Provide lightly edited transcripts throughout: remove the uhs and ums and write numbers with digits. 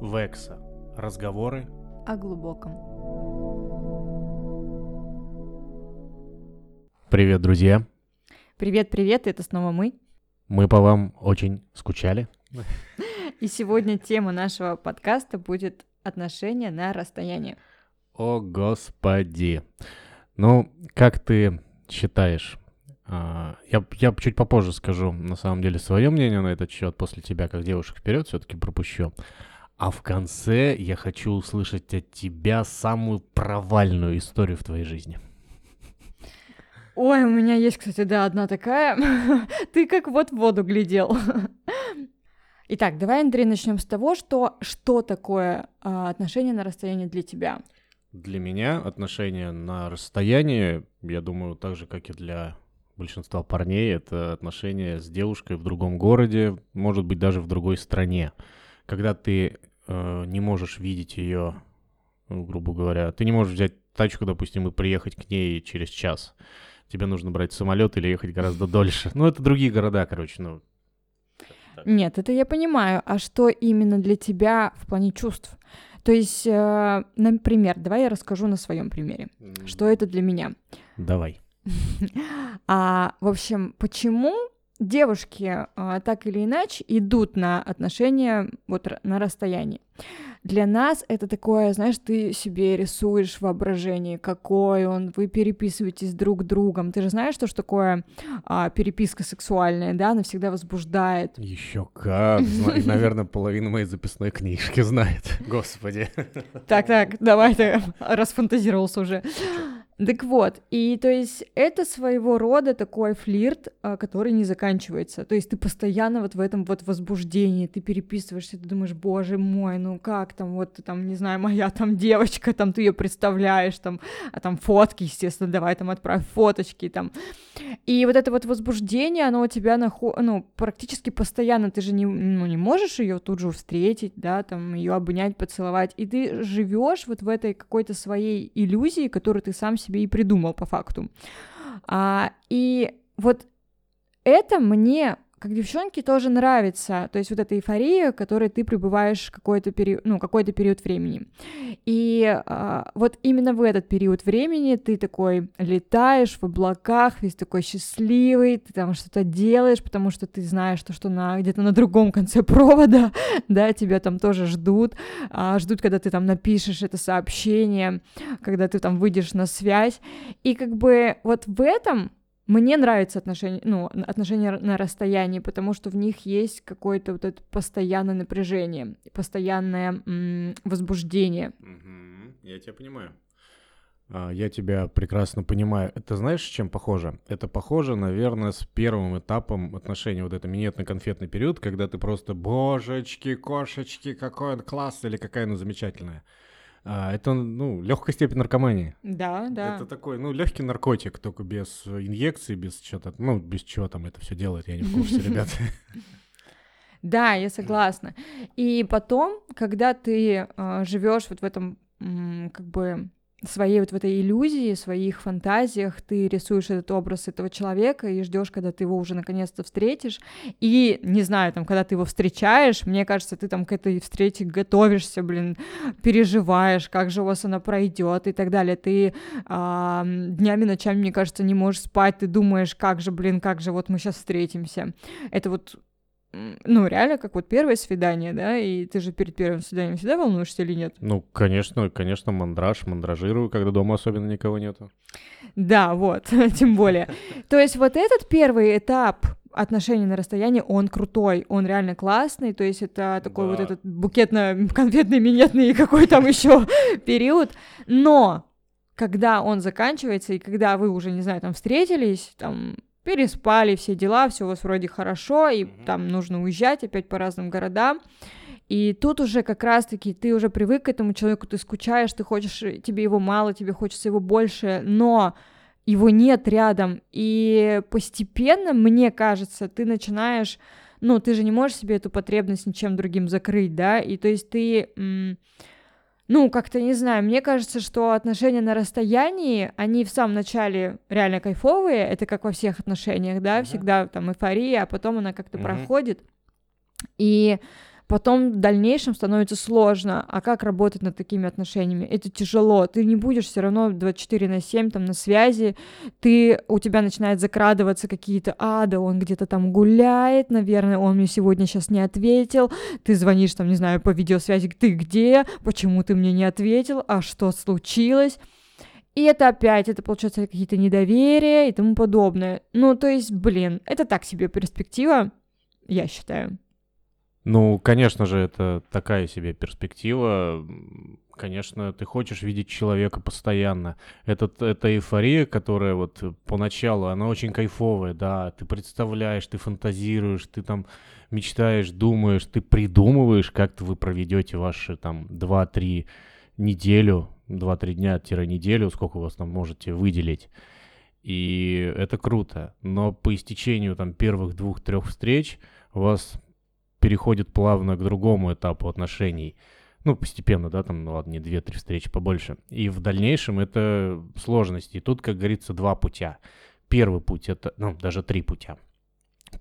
VEXSO. Разговоры о глубоком. Привет, друзья. Привет-привет, это снова мы. Мы по вам очень скучали. И сегодня тема нашего подкаста будет отношения на расстоянии. О, господи. Ну, как ты считаешь? Я чуть попозже скажу, на самом деле, свое мнение на этот счет после тебя, как девушек вперед, все-таки пропущу. А в конце я хочу услышать от тебя самую провальную историю в твоей жизни. Ой, у меня есть, кстати, да, одна такая. Ты как вот в воду глядел. Итак, давай, Андрей, начнем с того, что такое отношения на расстоянии для тебя. Для меня отношения на расстоянии, я думаю, так же, как и для большинства парней, это отношения с девушкой в другом городе, может быть, даже в другой стране. Когда ты не можешь видеть ее, грубо говоря, ты не можешь взять тачку, допустим, и приехать к ней через час. Тебе нужно брать самолет или ехать гораздо дольше. Ну, это другие города, короче, ну. Нет, это я понимаю. А что именно для тебя в плане чувств? То есть, например, давай я расскажу на своем примере, что это для меня. Давай. В общем, почему девушки так или иначе идут на отношения вот на расстоянии? Для нас это такое, знаешь, ты себе рисуешь воображение, какой он, вы переписываетесь друг другом. Ты же знаешь, что такое переписка сексуальная, да, она всегда возбуждает. Еще как! Наверное, половина моей записной книжки знает. Господи. Так, давай, ты расфантазировался уже. Так вот, и то есть это своего рода такой флирт, который не заканчивается. То есть ты постоянно вот в этом вот возбуждении, ты переписываешься, ты думаешь, боже мой, ну как там, вот там, не знаю, моя там девочка, там ты ее представляешь, там, а там фотки, естественно, давай там отправь фоточки, там. И вот это вот возбуждение, оно у тебя практически постоянно, ты же не можешь ее тут же встретить, да, там, ее обнять, поцеловать, и ты живешь вот в этой какой-то своей иллюзии, которую ты сам себе и придумал по факту. И вот это мне, как девчонке, тоже нравится, то есть вот эта эйфория, в которой ты пребываешь какой-то период времени. И вот именно в этот период времени ты такой летаешь в облаках, весь такой счастливый, ты там что-то делаешь, потому что ты знаешь, что где-то на другом конце провода, да, тебя там тоже ждут, когда ты там напишешь это сообщение, когда ты там выйдешь на связь, и как бы вот в этом мне нравятся отношения на расстоянии, потому что в них есть какое-то вот это постоянное напряжение, постоянное возбуждение. Я тебя понимаю. Я тебя прекрасно понимаю. Это знаешь, с чем похоже? Это похоже, наверное, с первым этапом отношений, вот это минетно-конфетный период, когда ты просто «божечки, кошечки, какой он классный» или «какая она замечательная». Это, легкая степень наркомании. Да. Это такой, легкий наркотик, только без инъекций, без чего-то, без чего там это все делает, я не в курсе, ребята. Да, я согласна. И потом, когда ты живешь вот в этом, как бы, своей вот в этой иллюзии, своих фантазиях, ты рисуешь этот образ этого человека и ждешь, когда ты его уже наконец-то встретишь, и, не знаю, там, когда ты его встречаешь, мне кажется, ты там к этой встрече готовишься, переживаешь, как же у вас она пройдет и так далее, ты днями, ночами, мне кажется, не можешь спать, ты думаешь, как же вот мы сейчас встретимся, это вот реально, как вот первое свидание, да, и ты же перед первым свиданием всегда волнуешься или нет? Конечно, мандражирую, когда дома особенно никого нету. Да, вот, тем более. То есть вот этот первый этап отношений на расстоянии, он крутой, он реально классный, то есть это такой вот этот букетно-конфетный, минетный какой там еще период, но когда он заканчивается, и когда вы уже, не знаю, там встретились, там переспали, все дела, все у вас вроде хорошо, и там нужно уезжать опять по разным городам, и тут уже как раз-таки ты уже привык к этому человеку, ты скучаешь, ты хочешь, тебе его мало, тебе хочется его больше, но его нет рядом, и постепенно, мне кажется, ты начинаешь, ты же не можешь себе эту потребность ничем другим закрыть, да, и то есть ты... как-то, не знаю, мне кажется, что отношения на расстоянии, они в самом начале реально кайфовые, это как во всех отношениях, да, всегда там эйфория, а потом она как-то проходит, и потом в дальнейшем становится сложно. А как работать над такими отношениями? Это тяжело. Ты не будешь все равно 24/7 там на связи. У тебя начинают закрадываться какие-то, да он где-то там гуляет, наверное, он мне сегодня сейчас не ответил. Ты звонишь там, не знаю, по видеосвязи, ты где? Почему ты мне не ответил? А что случилось? И это опять, получается какие-то недоверия и тому подобное. Ну, то есть, это так себе перспектива, я считаю. Ну, конечно же, это такая себе перспектива. Конечно, ты хочешь видеть человека постоянно. Эта эйфория, которая вот поначалу, она очень кайфовая, да. Ты представляешь, ты фантазируешь, ты там мечтаешь, думаешь, ты придумываешь, как-то вы проведете ваши там 2-3 неделю, 2-3 дня-неделю, сколько у вас там можете выделить. И это круто. Но по истечению там первых 2-3 встреч у вас переходит плавно к другому этапу отношений. Ну, постепенно, да, там, не 2-3 встречи, побольше. И в дальнейшем это сложности. И тут, как говорится, два путя. Первый путь — это, даже три путя.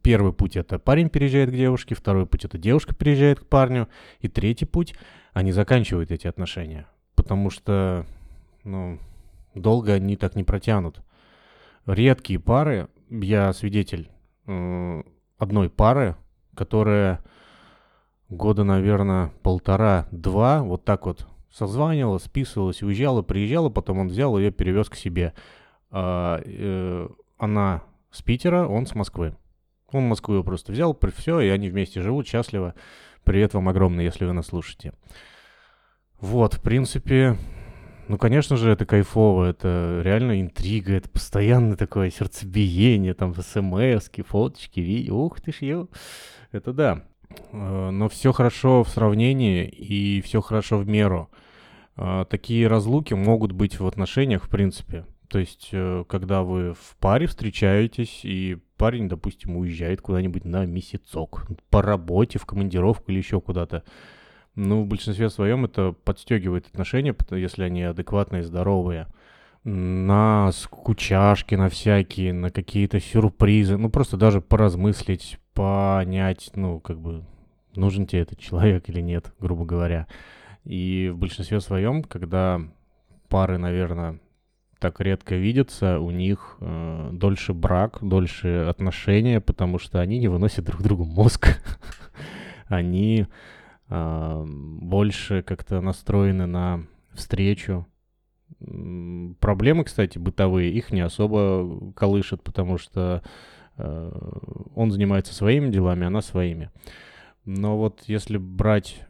Первый путь — это парень переезжает к девушке, второй путь — это девушка переезжает к парню, и третий путь — они заканчивают эти отношения, потому что, долго они так не протянут. Редкие пары, я свидетель одной пары, которая года, наверное, 1.5-2 вот так вот созванивала, списывалась, уезжала, приезжала, потом он взял ее, перевез к себе. Она с Питера, он с Москвы. Он Москву ее просто взял, все, и они вместе живут счастливо. Привет вам огромный, если вы нас слушаете. Вот, в принципе, конечно же, это кайфово, это реально интрига, это постоянно такое сердцебиение, там, смс-ки, фоточки, видео, ух ты ж, ё, это да. Но все хорошо в сравнении и все хорошо в меру. Такие разлуки могут быть в отношениях, в принципе. То есть, когда вы в паре встречаетесь, и парень, допустим, уезжает куда-нибудь на месяцок, по работе, в командировку или еще куда-то. В большинстве своем это подстегивает отношения, если они адекватные, здоровые. На скучашки, на всякие, на какие-то сюрпризы. Просто даже поразмыслить, понять, нужен тебе этот человек или нет, грубо говоря. И в большинстве своем, когда пары, наверное, так редко видятся, у них дольше брак, дольше отношения, потому что они не выносят друг другу мозг. Они больше как-то настроены на встречу. Проблемы, кстати, бытовые, их не особо колышет, потому что он занимается своими делами, она своими. Но вот если брать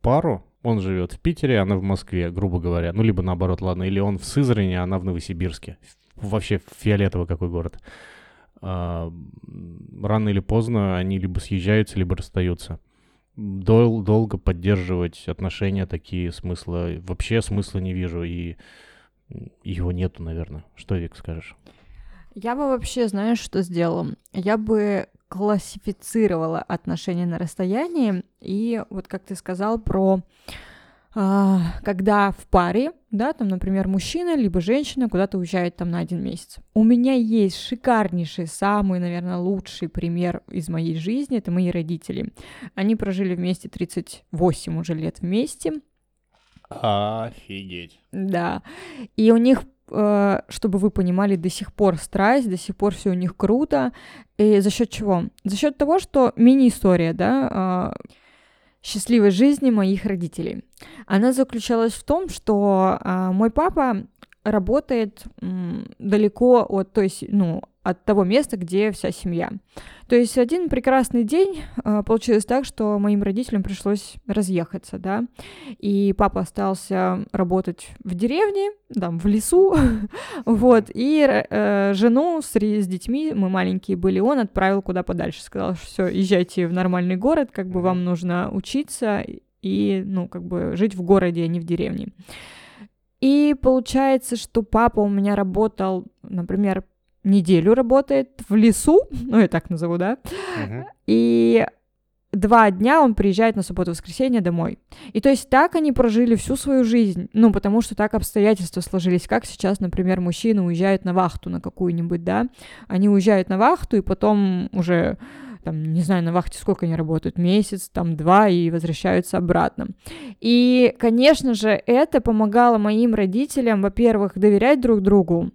пару, он живет в Питере, она в Москве, грубо говоря, либо наоборот, ладно, или он в Сызрани, а она в Новосибирске. Вообще фиолетово какой город. Рано или поздно они либо съезжаются, либо расстаются. Долго поддерживать отношения такие смысла не вижу, и его нету, наверное. Что, Вик, скажешь? Я бы вообще, знаешь, что сделала? Я бы классифицировала отношения на расстоянии, и вот как ты сказал про, когда в паре, да, там, например, мужчина либо женщина куда-то уезжает там на 1 месяц. У меня есть шикарнейший, самый, наверное, лучший пример из моей жизни, это мои родители. Они прожили вместе 38 уже лет вместе. Офигеть. Да, и у них, чтобы вы понимали, до сих пор страсть, до сих пор все у них круто. И за счет чего? За счет того, что мини-история, да, счастливой жизни моих родителей. Она заключалась в том, что мой папа работает далеко от того места, где вся семья. То есть один прекрасный день получилось так, что моим родителям пришлось разъехаться, да, и папа остался работать в деревне, там, в лесу, вот, и жену с детьми, мы маленькие были, он отправил куда подальше, сказал, что все, езжайте в нормальный город, вам нужно учиться и, жить в городе, а не в деревне. И получается, что папа у меня работал, например, неделю работает в лесу, я так назову, да, и 2 дня он приезжает на субботу-воскресенье домой. И то есть так они прожили всю свою жизнь, потому что так обстоятельства сложились, как сейчас, например, мужчины уезжают на вахту на какую-нибудь, да, они уезжают на вахту, и потом уже там, не знаю, на вахте сколько они работают, месяц, там, два, и возвращаются обратно. И, конечно же, это помогало моим родителям, во-первых, доверять друг другу,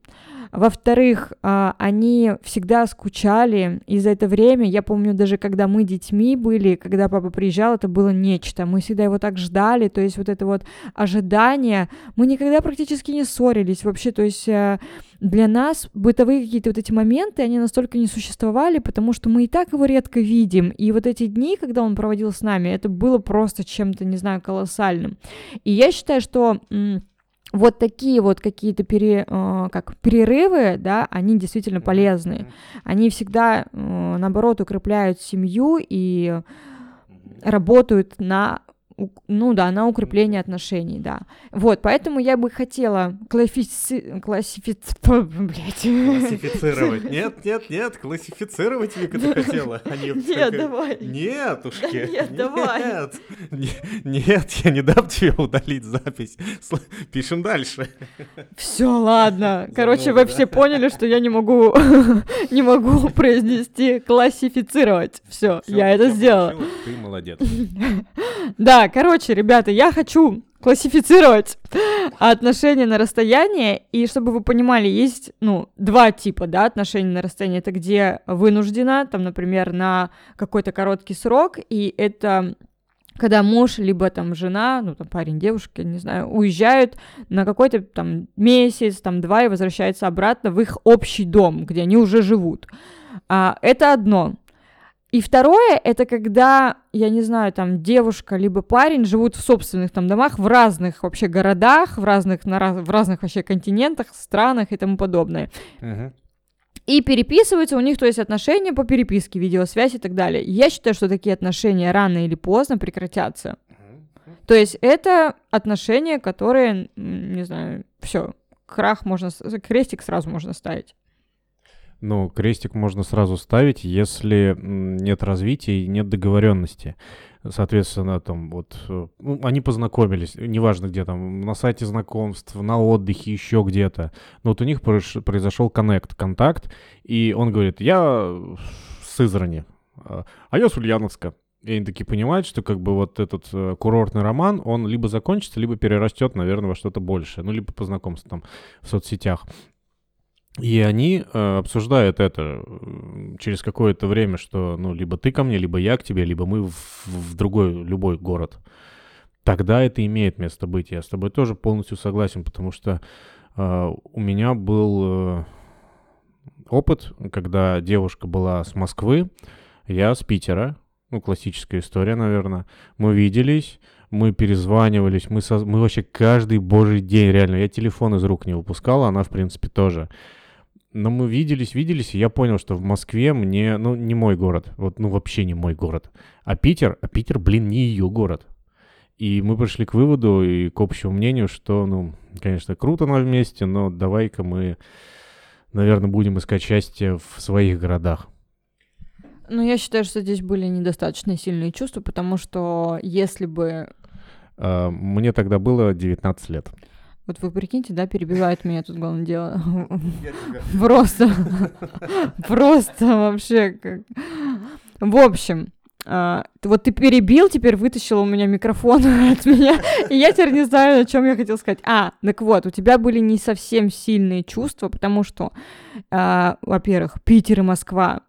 во-вторых, они всегда скучали, и за это время, я помню, даже когда мы детьми были, когда папа приезжал, это было нечто, мы всегда его так ждали, то есть вот это вот ожидание, мы никогда практически не ссорились вообще, то есть для нас бытовые какие-то вот эти моменты, они настолько не существовали, потому что мы и так его редко видим, и вот эти дни, когда он проводил с нами, это было просто чем-то, не знаю, колоссальным, и я считаю, что... Вот такие вот какие-то перерывы, да, они действительно полезны. Они всегда, наоборот, укрепляют семью и работают на, ну да, на укрепление отношений, да. Вот, поэтому я бы хотела классифицировать. Нет, классифицировать, Вика, ты хотела. Нет, давай. Нет, ушки. Нет, давай. Нет, я не дам тебе удалить запись. Пишем дальше. Все, ладно. Короче, вы все поняли, что я не могу произнести классифицировать. Все, я это сделала. Ты молодец. Да, короче, ребята, я хочу классифицировать отношения на расстоянии, и чтобы вы понимали, есть, два типа, да, отношений на расстоянии. Это где вынуждена, там, например, на какой-то короткий срок, и это когда муж, либо там жена, там парень, девушка, не знаю, уезжают на какой-то там месяц, там два, и возвращаются обратно в их общий дом, где они уже живут. Это одно. И второе, это когда, я не знаю, там, девушка либо парень живут в собственных там домах, в разных вообще городах, в разных вообще континентах, странах и тому подобное. Uh-huh. И переписываются у них, то есть отношения по переписке, видеосвязь и так далее. Я считаю, что такие отношения рано или поздно прекратятся. Uh-huh. То есть это отношения, которые, не знаю, все, крестик сразу можно ставить. Крестик можно сразу ставить, если нет развития и нет договоренности. Соответственно, там они познакомились, неважно где там, на сайте знакомств, на отдыхе, еще где-то. Но вот у них произошел контакт, и он говорит: я с Сызрани, а я с Ульяновска. И они такие понимают, что как бы вот этот курортный роман, он либо закончится, либо перерастет, наверное, во что-то большее, либо по знакомству там в соцсетях. И они обсуждают это через какое-то время, что, либо ты ко мне, либо я к тебе, либо мы в другой, любой город. Тогда это имеет место быть. Я с тобой тоже полностью согласен, потому что у меня был опыт, когда девушка была с Москвы, я с Питера. Классическая история, наверное. Мы виделись, мы перезванивались, мы вообще каждый божий день, реально. Я телефон из рук не выпускал, она, в принципе, тоже. Но мы виделись, и я понял, что в Москве мне, не мой город. Вообще не мой город. А Питер, блин, не ее город. И мы пришли к выводу и к общему мнению, что, конечно, круто нам вместе, но давай-ка мы, наверное, будем искать счастье в своих городах. Я считаю, что здесь были недостаточно сильные чувства, потому что если бы... Мне тогда было 19 лет. Вот вы прикиньте, да, перебивает меня тут, главное дело. Просто вообще как... В общем, ты перебил, теперь вытащил у меня микрофон от меня, и я теперь не знаю, о чем я хотела сказать. У тебя были не совсем сильные чувства, потому что, во-первых, Питер и Москва.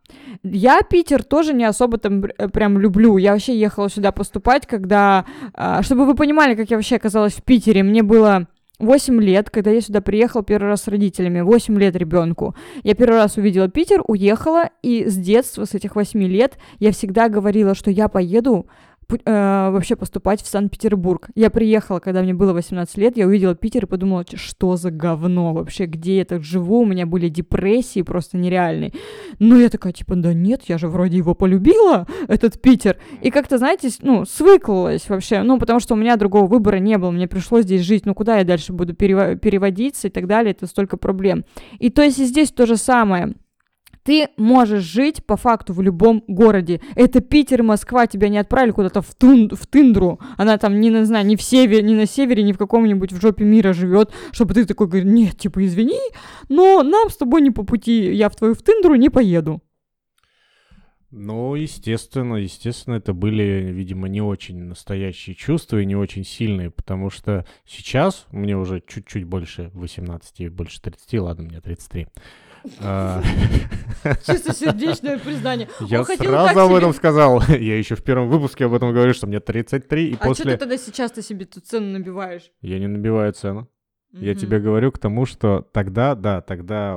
Я Питер тоже не особо там прям люблю. Я вообще ехала сюда поступать, когда... Чтобы вы понимали, как я вообще оказалась в Питере, мне было... 8 лет, когда я сюда приехала первый раз с родителями, 8 лет ребенку. Я первый раз увидела Питер, уехала, и с детства, с этих 8 лет, я всегда говорила, что я поеду вообще поступать в Санкт-Петербург. Я приехала, когда мне было 18 лет, я увидела Питер и подумала, что за говно вообще, где я так живу, у меня были депрессии просто нереальные. Но я такая, да нет, я же вроде его полюбила, этот Питер. И как-то, знаете, свыклась вообще, потому что у меня другого выбора не было, мне пришлось здесь жить, куда я дальше буду переводиться и так далее, это столько проблем. И то есть здесь то же самое. Ты можешь жить по факту в любом городе. Это Питер, Москва, тебя не отправили куда-то в тындру. Она там, не знаю, ни на севере, ни в каком-нибудь в жопе мира живет, чтобы ты такой говоришь, нет, извини, но нам с тобой не по пути, я в твою в тындру не поеду. Ну, естественно, это были, видимо, не очень настоящие чувства и не очень сильные, потому что сейчас мне уже чуть-чуть больше 18, больше 30, ладно, мне 33. Чисто сердечное признание. Я сразу об этом сказал. Я еще в первом выпуске об этом говорю, что мне 33. А что ты тогда сейчас-то себе тут цену набиваешь? Я не набиваю цену. Я тебе говорю к тому, что тогда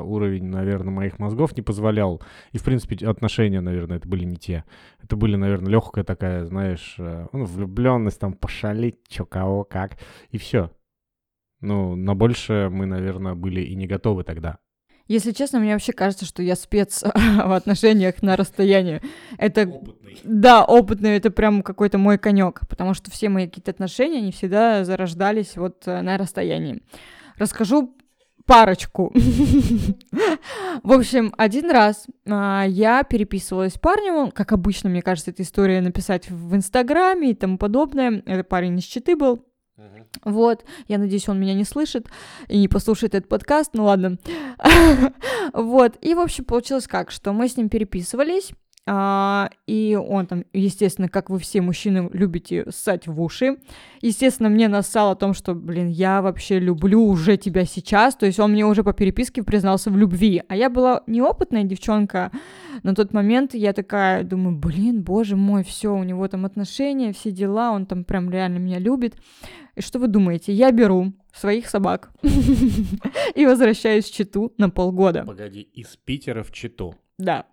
уровень, наверное, моих мозгов не позволял. И, в принципе, отношения, наверное, это были не те. Это были, наверное, легкая такая, знаешь, влюбленность, там, пошалить, чё, кого, как. И все. Ну, на больше мы, наверное, были и не готовы тогда. Если честно, мне вообще кажется, что я спец в отношениях на расстоянии. Это опытный. Да, опытный, это прям какой-то мой конек, потому что все мои какие-то отношения, они всегда зарождались вот на расстоянии. Расскажу парочку. В общем, один раз я переписывалась с парнем, как обычно, мне кажется, эта история написать в Инстаграме и тому подобное. Это парень из Читы был. Вот, я надеюсь, он меня не слышит и не послушает этот подкаст, ну ладно. Вот, и, в общем, получилось как, что мы с ним переписывались, и он там, естественно, как вы все мужчины любите ссать в уши, естественно, мне нассал о том, что, блин, я вообще люблю уже тебя сейчас, то есть он мне уже по переписке признался в любви, а я была неопытная девчонка на тот момент, я такая думаю, блин, боже мой, все, у него там отношения, все дела, он там прям реально меня любит. И что вы думаете? Я беру своих собак и возвращаюсь в Читу на полгода. Погоди, из Питера в Читу? Да.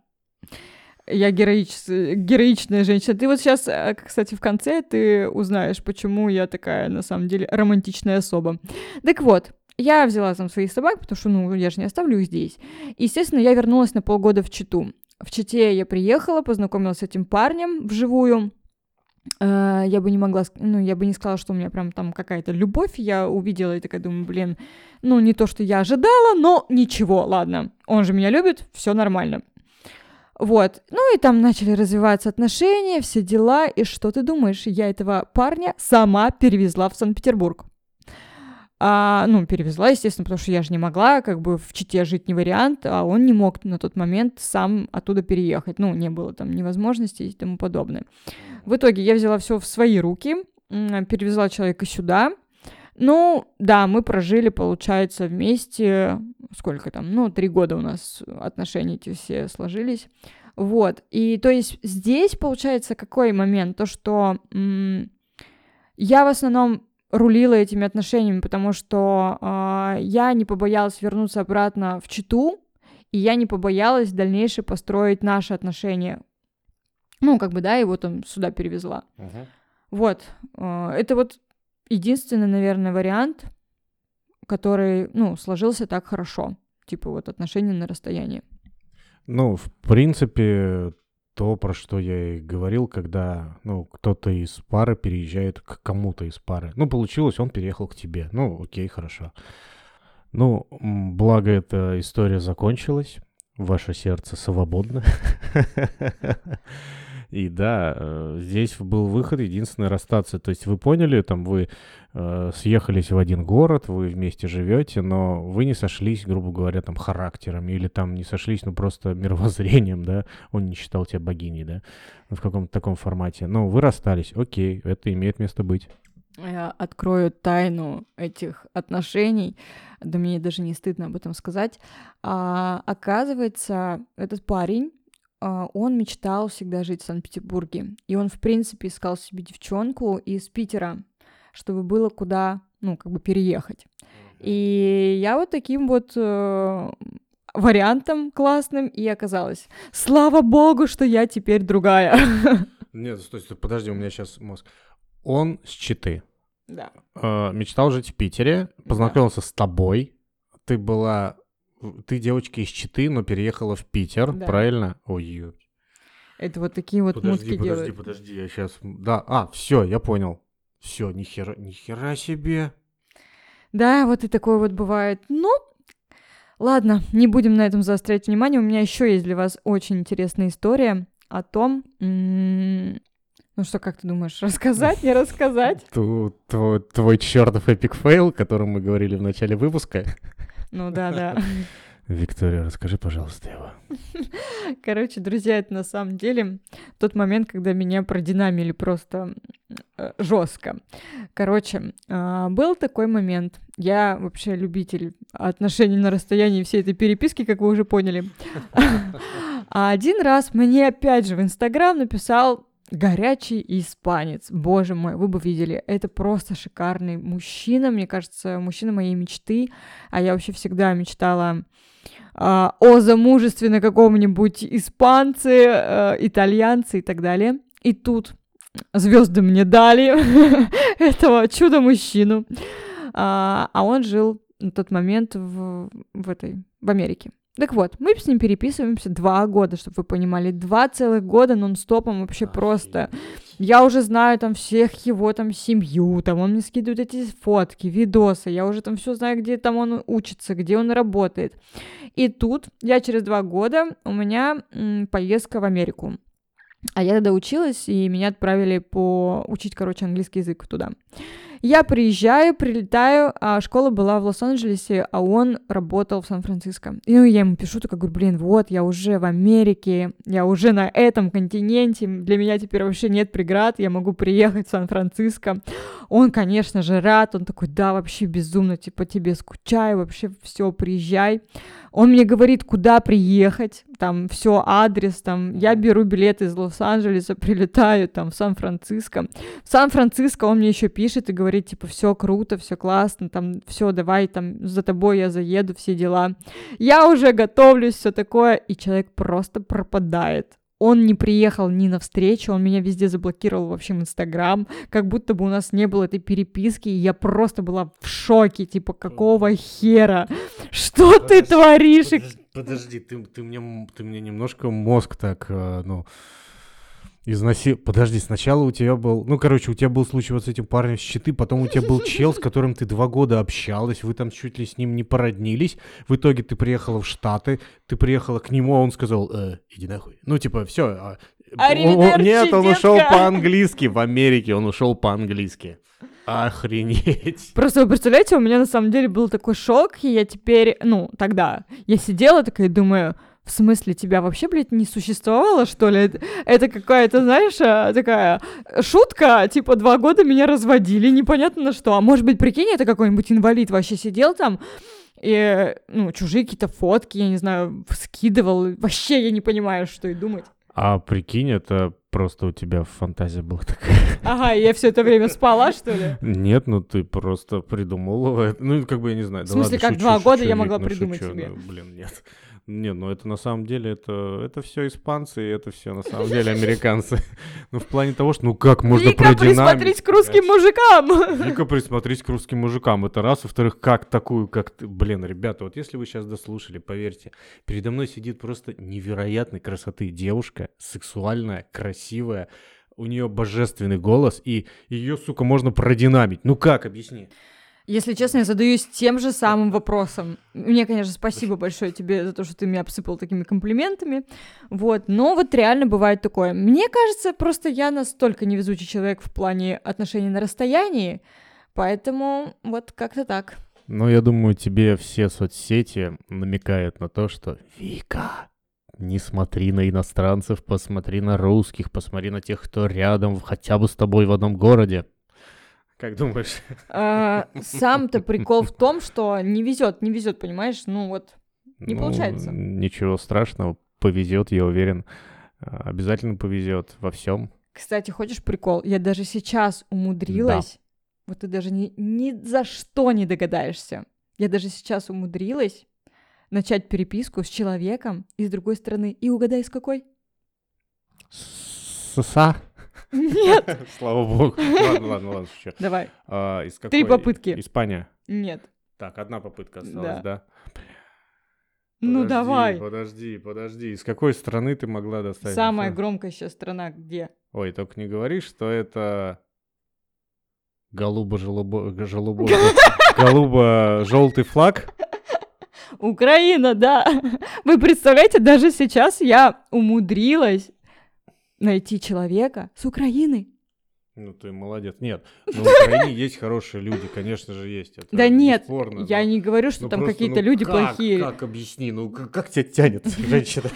Я героичная женщина. Ты вот сейчас, кстати, в конце ты узнаешь, почему я такая, на самом деле, романтичная особа. Так вот, я взяла там своих собак, потому что, ну, я же не оставлю их здесь. Естественно, я вернулась на полгода в Читу. В Чите я приехала, познакомилась с этим парнем вживую. Я бы не могла, ну, я бы не сказала, что у меня прям там какая-то любовь. Я увидела и такая думаю, блин, ну, не то, что я ожидала, но ничего, ладно. Он же меня любит, все нормально. Вот, ну и там начали развиваться отношения, все дела, и что ты думаешь, я этого парня сама перевезла в Санкт-Петербург. Ну, перевезла, естественно, потому что я же не могла, как бы в Чите жить не вариант, а он не мог на тот момент сам оттуда переехать, ну, не было там невозможности и тому подобное. В итоге я взяла все в свои руки, перевезла человека сюда. Ну, да, мы прожили, получается, вместе, сколько там, 3 года у нас отношения эти все сложились, вот, и то есть здесь, получается, какой момент, то, что я в основном рулила этими отношениями, потому что я не побоялась вернуться обратно в Читу, и я не побоялась в дальнейшем построить наши отношения, ну, как бы, да, его там сюда перевезла, вот, это вот единственный, наверное, вариант, который, ну, сложился так хорошо. Типа вот отношения на расстоянии. Ну, в принципе, то, про что я и говорил, когда, ну, кто-то из пары переезжает к кому-то из пары. Ну, получилось, он переехал к тебе. Ну, окей, хорошо. Ну, благо эта история закончилась. Ваше сердце свободно. И да, здесь был выход, единственная расстаться. То есть вы поняли, там вы съехались в один город, вы вместе живете, но вы не сошлись, грубо говоря, там характером или там не сошлись, ну просто мировоззрением, да, он не считал тебя богиней, да, в каком-то таком формате. Но вы расстались, окей, это имеет место быть. Я открою тайну этих отношений, да мне даже не стыдно об этом сказать. Оказывается, этот парень, он мечтал всегда жить в Санкт-Петербурге, и он, в принципе, искал себе девчонку из Питера, чтобы было куда, ну, как бы переехать. И я вот таким вот вариантом классным и оказалась. Слава богу, что я теперь другая. Нет, стой, подожди, у меня сейчас мозг. Он с Читы. Да. Мечтал жить в Питере, познакомился с тобой, ты была... Ты девочка из Читы, но переехала в Питер, да. Правильно? Ой-ой. Это вот такие вот мутки делают. Подожди, я сейчас... Да, все, я понял. Все, нихера себе. Да, вот и такое вот бывает. Ну, ладно, не будем на этом заострять внимание. У меня еще есть для вас очень интересная история о том... Ну что, как ты думаешь, рассказать, не рассказать? Твой чертов эпик фейл, о котором мы говорили в начале выпуска... Ну да, да. Виктория, расскажи, пожалуйста, его. Короче, друзья, это на самом деле тот момент, когда меня продинамили просто жестко. Короче, был такой момент. Я вообще любитель отношений на расстоянии, всей этой переписки, как вы уже поняли. А один раз мне опять же в Инстаграм написал горячий испанец. Боже мой, вы бы видели. Это просто шикарный мужчина. Мне кажется, мужчина моей мечты. А я вообще всегда мечтала о замужестве на каком-нибудь испанце, итальянце и так далее. И тут звезды мне дали этого чудо-мужчину. А он жил на тот момент в Америке. Так вот, мы с ним переписываемся 2 года, чтобы вы понимали, 2 целых года нон-стопом вообще просто. Я уже знаю там всех его там семью, там он мне скидывает эти фотки, видосы, я уже там все знаю, где там он учится, где он работает. И тут я через 2 года, у меня поездка в Америку. А я тогда училась, и меня отправили учить, короче, английский язык туда. Я приезжаю, прилетаю, а школа была в Лос-Анджелесе, а он работал в Сан-Франциско. И я ему пишу, такая, говорю, блин, вот, я уже в Америке, я уже на этом континенте, для меня теперь вообще нет преград, я могу приехать в Сан-Франциско. Он, конечно же, рад, он такой, да, вообще безумно, типа, тебе скучаю, вообще все, приезжай. Он мне говорит, куда приехать, там, все, адрес, там, я беру билет из Лос-Анджелеса, прилетаю, там, в Сан-Франциско. В Сан-Франциско он мне еще пишет и говорит, типа, все круто, все классно, там, все, давай, там, за тобой я заеду, все дела. Я уже готовлюсь, все такое, и человек просто пропадает. Он не приехал ни на встречу, он меня везде заблокировал, вообще, в Инстаграм, как будто бы у нас не было этой переписки, и я просто была в шоке, типа, какого хера, что ты творишь? Подожди, ты мне немножко мозг так, Подожди, сначала у тебя был... у тебя был случай вот с этим парнем с Читы, потом у тебя был чел, с которым ты 2 года общалась, вы там чуть ли с ним не породнились, в итоге ты приехала в Штаты, ты приехала к нему, а он сказал, иди нахуй. Все. Нет, он ушел по-английски, в Америке он ушел по-английски. Охренеть. Просто вы представляете, у меня на самом деле был такой шок, и я теперь, тогда я сидела такая и думаю... В смысле, тебя вообще, блядь, не существовало, что ли? Это какая-то, знаешь, такая шутка, типа, 2 года меня разводили, непонятно на что. А может быть, прикинь, это какой-нибудь инвалид вообще сидел там и, чужие какие-то фотки, я не знаю, скидывал. Вообще я не понимаю, что и думать. А прикинь, это просто у тебя фантазия была такая. Ага, я все это время спала, что ли? Нет, ты просто придумала. Я не знаю. В смысле, как 2 года я могла придумать себе? Блин, нет. Не, это на самом деле, это все испанцы, и это все на самом деле американцы. В плане того, что как можно продинамить... Вика, присмотрись к русским мужикам! Вика, присмотрись к русским мужикам. Это раз. Во-вторых, ребята, вот если вы сейчас дослушали, поверьте, передо мной сидит просто невероятной красоты девушка, сексуальная, красивая, у нее божественный голос, и ее, сука, можно продинамить. Как, объясни? Если честно, я задаюсь тем же самым вопросом. Мне, конечно, спасибо большое тебе за то, что ты меня обсыпал такими комплиментами. Но реально бывает такое. Мне кажется, просто я настолько невезучий человек в плане отношений на расстоянии, поэтому как-то так. Я думаю, тебе все соцсети намекают на то, что Вика... Не смотри на иностранцев, посмотри на русских, посмотри на тех, кто рядом, хотя бы с тобой в одном городе. Как думаешь? Сам-то прикол в том, что не везет, понимаешь? Не получается. Ничего страшного, повезет, я уверен. Обязательно повезет во всем. Кстати, хочешь прикол? Я даже сейчас умудрилась. Да. Ты даже ни за что не догадаешься. Я даже сейчас умудрилась начать переписку с человеком из другой страны. И угадай, с какой? США. Нет. Слава богу. Ладно, шучу. Давай. Из какой? 3 попытки. Испания? Нет. Так, 1 попытка осталась, да? Давай. Подожди. Из какой страны ты могла доставить? Самая громкая сейчас страна где? Ой, только не говори, что это... Голубо-желтый флаг? Украина, да. Вы представляете, даже сейчас я умудрилась найти человека с Украины. Ну, ты молодец. Нет, но в Украине есть хорошие люди, конечно же, есть. Это да нет, я не говорю, что там какие-то люди плохие. Как объясни, как тебя тянет женщина?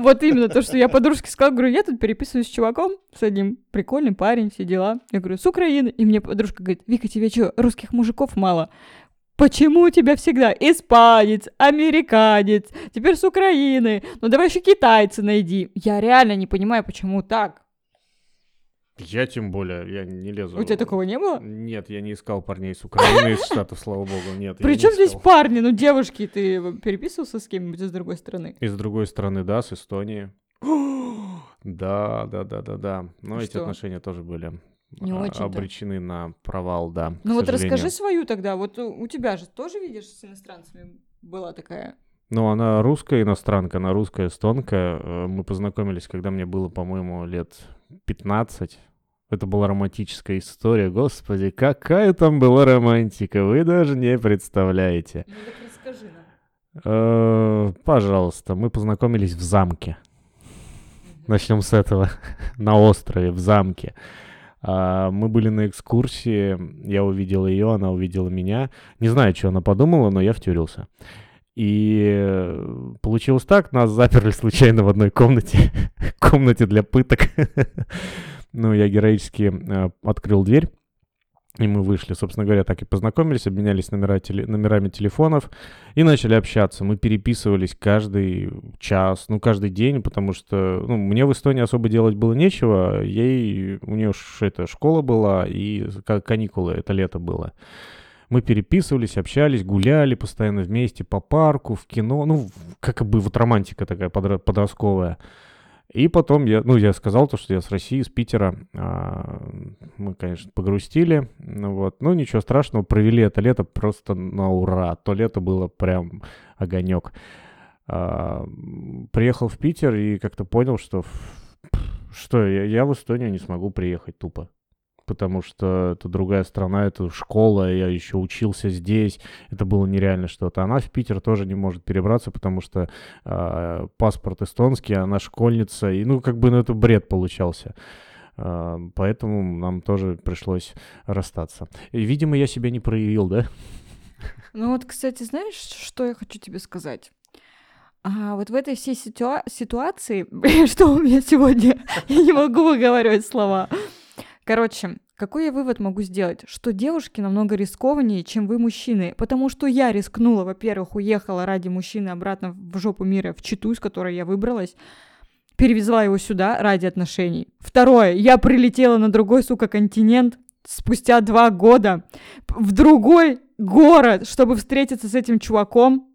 Вот именно то, что я подружке сказала, говорю, я тут переписываюсь с чуваком, с одним, прикольный парень, все дела. Я говорю, с Украины. И мне подружка говорит, Вика, тебе что, русских мужиков мало? Почему у тебя всегда испанец, американец, теперь с Украины, ну давай еще китайцы найди. Я реально не понимаю, почему так. Я тем более, я не лезу. У тебя такого не было? Нет, я не искал парней с Украины, из Штатов, слава богу, нет. Причем здесь парни, ну девушки, ты переписывался с кем-нибудь из другой страны? Из другой страны, да, с Эстонии. Да. Но эти отношения тоже были обречены на провал, да. Ну вот расскажи свою тогда, вот у тебя же тоже, видишь, с иностранцами была такая... Ну, она русская иностранка, она русская эстонка. Мы познакомились, когда мне было, по-моему, лет 15. Это была романтическая история. Господи, какая там была романтика, вы даже не представляете. Ну, так расскажи нам. Пожалуйста, мы познакомились в замке. Начнем с этого. На острове, в замке. Мы были на экскурсии, я увидел ее, она увидела меня. Не знаю, что она подумала, но я втюрился. И получилось так, нас заперли случайно в одной комнате, комнате для пыток. Ну, я героически открыл дверь, и мы вышли. Собственно говоря, так и познакомились, обменялись номерами телефонов и начали общаться. Мы переписывались каждый час, ну, каждый день, потому что мне в Эстонии особо делать было нечего. У нее школа была и каникулы, это лето было. Мы переписывались, общались, гуляли постоянно вместе по парку, в кино. Ну, как бы вот романтика такая подростковая. И потом я сказал то, что я с России, с Питера. Мы, конечно, погрустили. Ну, ничего страшного, провели это лето просто на ура. То лето было прям огонек. Приехал в Питер и как-то понял, что я в Эстонию не смогу приехать тупо. Потому что это другая страна, это школа, я еще учился здесь, это было нереально что-то. Она в Питер тоже не может перебраться, потому что паспорт эстонский, она школьница, и это бред получался. Поэтому нам тоже пришлось расстаться. И, видимо, я себя не проявил, да? Ну вот, кстати, знаешь, что я хочу тебе сказать? А вот в этой всей ситуации, что у меня сегодня, я не могу выговаривать слова. Короче, какой я вывод могу сделать? Что девушки намного рискованнее, чем вы, мужчины. Потому что я рискнула, во-первых, уехала ради мужчины обратно в жопу мира, в Читу, из которой я выбралась. Перевезла его сюда ради отношений. Второе, я прилетела на другой, континент спустя 2 года в другой город, чтобы встретиться с этим чуваком.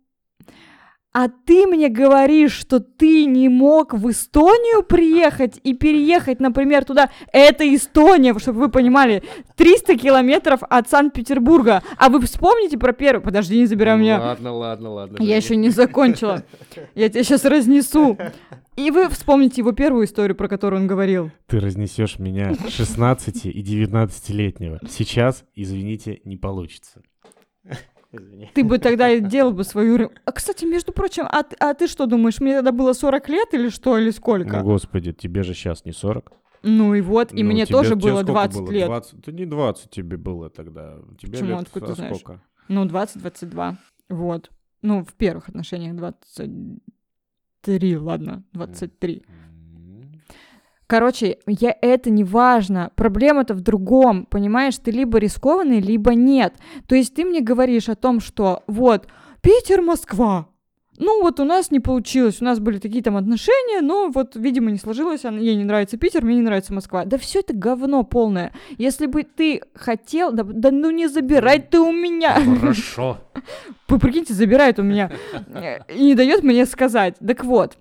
А ты мне говоришь, что ты не мог в Эстонию приехать и переехать, например, туда. Это Эстония, чтобы вы понимали, 300 километров от Санкт-Петербурга. А вы вспомните про первый... Подожди, не забирай меня. Ладно. Я еще не закончила. Я тебя сейчас разнесу. И вы вспомните его первую историю, про которую он говорил. Ты разнесешь меня 16 и 19-летнего. Сейчас, извините, не получится. Извини. Ты бы тогда делал бы свою... А, кстати, между прочим, а ты что думаешь, мне тогда было 40 лет или что, или сколько? Ну, господи, тебе же сейчас не 40. Ну и вот, и мне тоже было 20 было? лет. 20... Да не 20 тебе было тогда. Тебе почему? Лет откуда ты знаешь? Сколько? Ну, 20-22, вот. Ну, в первых отношениях 23, ладно, 23. Короче, это не важно. Проблема-то в другом, понимаешь? Ты либо рискованный, либо нет. То есть ты мне говоришь о том, что вот Питер, Москва. Ну вот у нас не получилось, у нас были такие там отношения, но вот, видимо, не сложилось, ей не нравится Питер, мне не нравится Москва. Да все это говно полное. Если бы ты хотел, да ну не забирай ты у меня. Хорошо. Вы прикиньте, забирает у меня и не дает мне сказать. Так вот.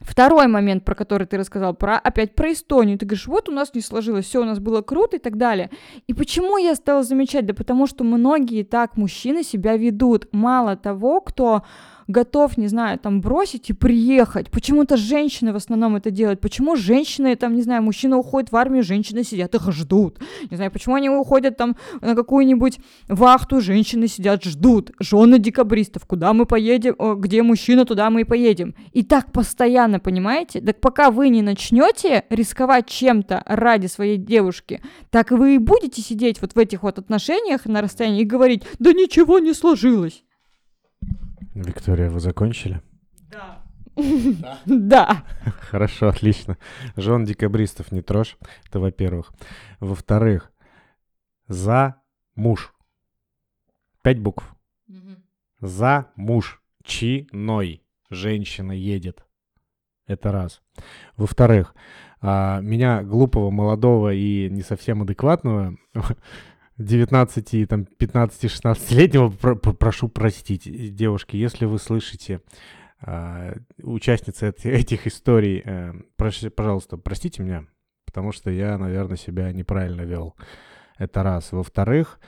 Второй момент, про который ты рассказал, опять про Эстонию. Ты говоришь, вот у нас не сложилось, все у нас было круто и так далее. И почему я стала замечать? Да потому что многие так мужчины себя ведут. Мало того, кто готов, не знаю, там, бросить и приехать. Почему-то женщины в основном это делают. Почему женщины, там, не знаю, мужчина уходит в армию, женщины сидят, их ждут. Не знаю, почему они уходят там на какую-нибудь вахту, женщины сидят, ждут. Жены декабристов, куда мы поедем, где мужчина, туда мы и поедем. И так постоянно, понимаете? Так пока вы не начнете рисковать чем-то ради своей девушки, так вы и будете сидеть вот в этих вот отношениях на расстоянии и говорить, да ничего не сложилось. Виктория, вы закончили? Да. Да. Хорошо, отлично. Жен декабристов не трожь, это во-первых. Во-вторых, за муж. 5 букв. За муж. Чиной. Женщина едет. Это раз. Во-вторых, меня, глупого, молодого и не совсем адекватного, 19, там, 15-16-летнего, прошу простить, девушки, если вы слышите участницы этих историй, пожалуйста, простите меня, потому что я, наверное, себя неправильно вел. Это раз. Во-вторых,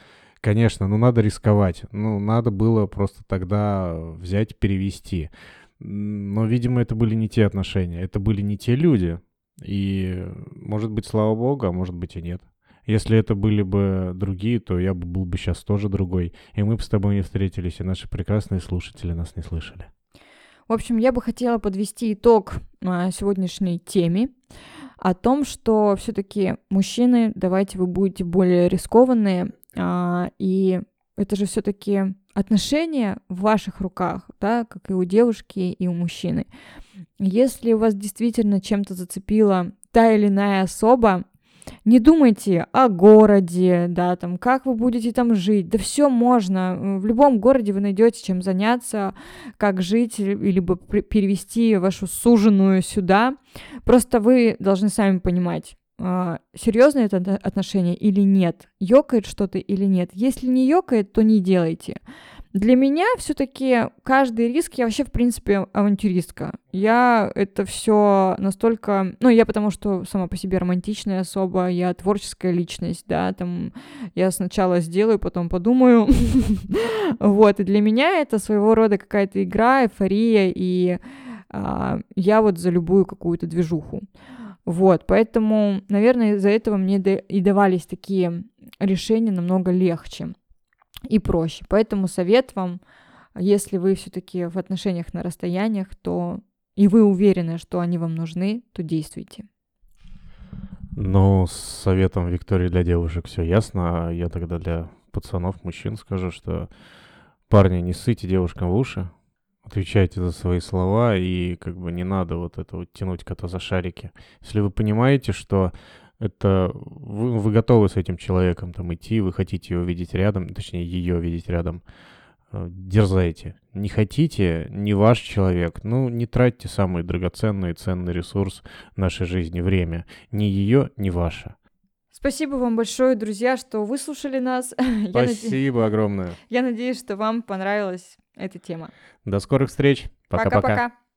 конечно, ну, надо рисковать. Ну, надо было просто тогда взять, перевести. Но, видимо, это были не те отношения, это были не те люди. И, может быть, слава богу, а может быть и нет. Если это были бы другие, то я бы был бы сейчас тоже другой. И мы бы с тобой не встретились, и наши прекрасные слушатели нас не слышали. В общем, я бы хотела подвести итог сегодняшней теме о том, что все-таки мужчины, давайте вы будете более рискованные, и это же все-таки отношения в ваших руках, да, как и у девушки, и у мужчины. Если у вас действительно чем-то зацепила та или иная особа, не думайте о городе, да, там, как вы будете там жить, да все можно, в любом городе вы найдете чем заняться, как жить, либо перевести вашу суженую сюда, просто вы должны сами понимать, серьезное это отношение или нет, ёкает что-то или нет, если не ёкает, то не делайте. Для меня все-таки каждый риск, я вообще, в принципе, авантюристка. Я это все настолько... Ну, я потому что сама по себе романтичная особа, я творческая личность, да, там, я сначала сделаю, потом подумаю. Вот, и для меня это своего рода какая-то игра, эйфория, и я вот за любую какую-то движуху. Вот, поэтому, наверное, из-за этого мне и давались такие решения намного легче и проще. Поэтому совет вам, если вы все-таки в отношениях на расстояниях, то и вы уверены, что они вам нужны, то действуйте. Ну, с советом Виктории для девушек все ясно. А я тогда для пацанов, мужчин скажу, что парни, не ссыте девушкам в уши, отвечайте за свои слова и как бы не надо вот это вот тянуть кота за шарики. Если вы понимаете, что это вы готовы с этим человеком там идти, вы хотите его видеть рядом, точнее, ее видеть рядом, дерзайте. Не хотите, не ваш человек, ну, не тратьте самый драгоценный и ценный ресурс нашей жизни, время. Ни ее, ни ваше. Спасибо вам большое, друзья, что выслушали нас. Спасибо огромное. Я надеюсь, что вам понравилась эта тема. До скорых встреч. Пока-пока.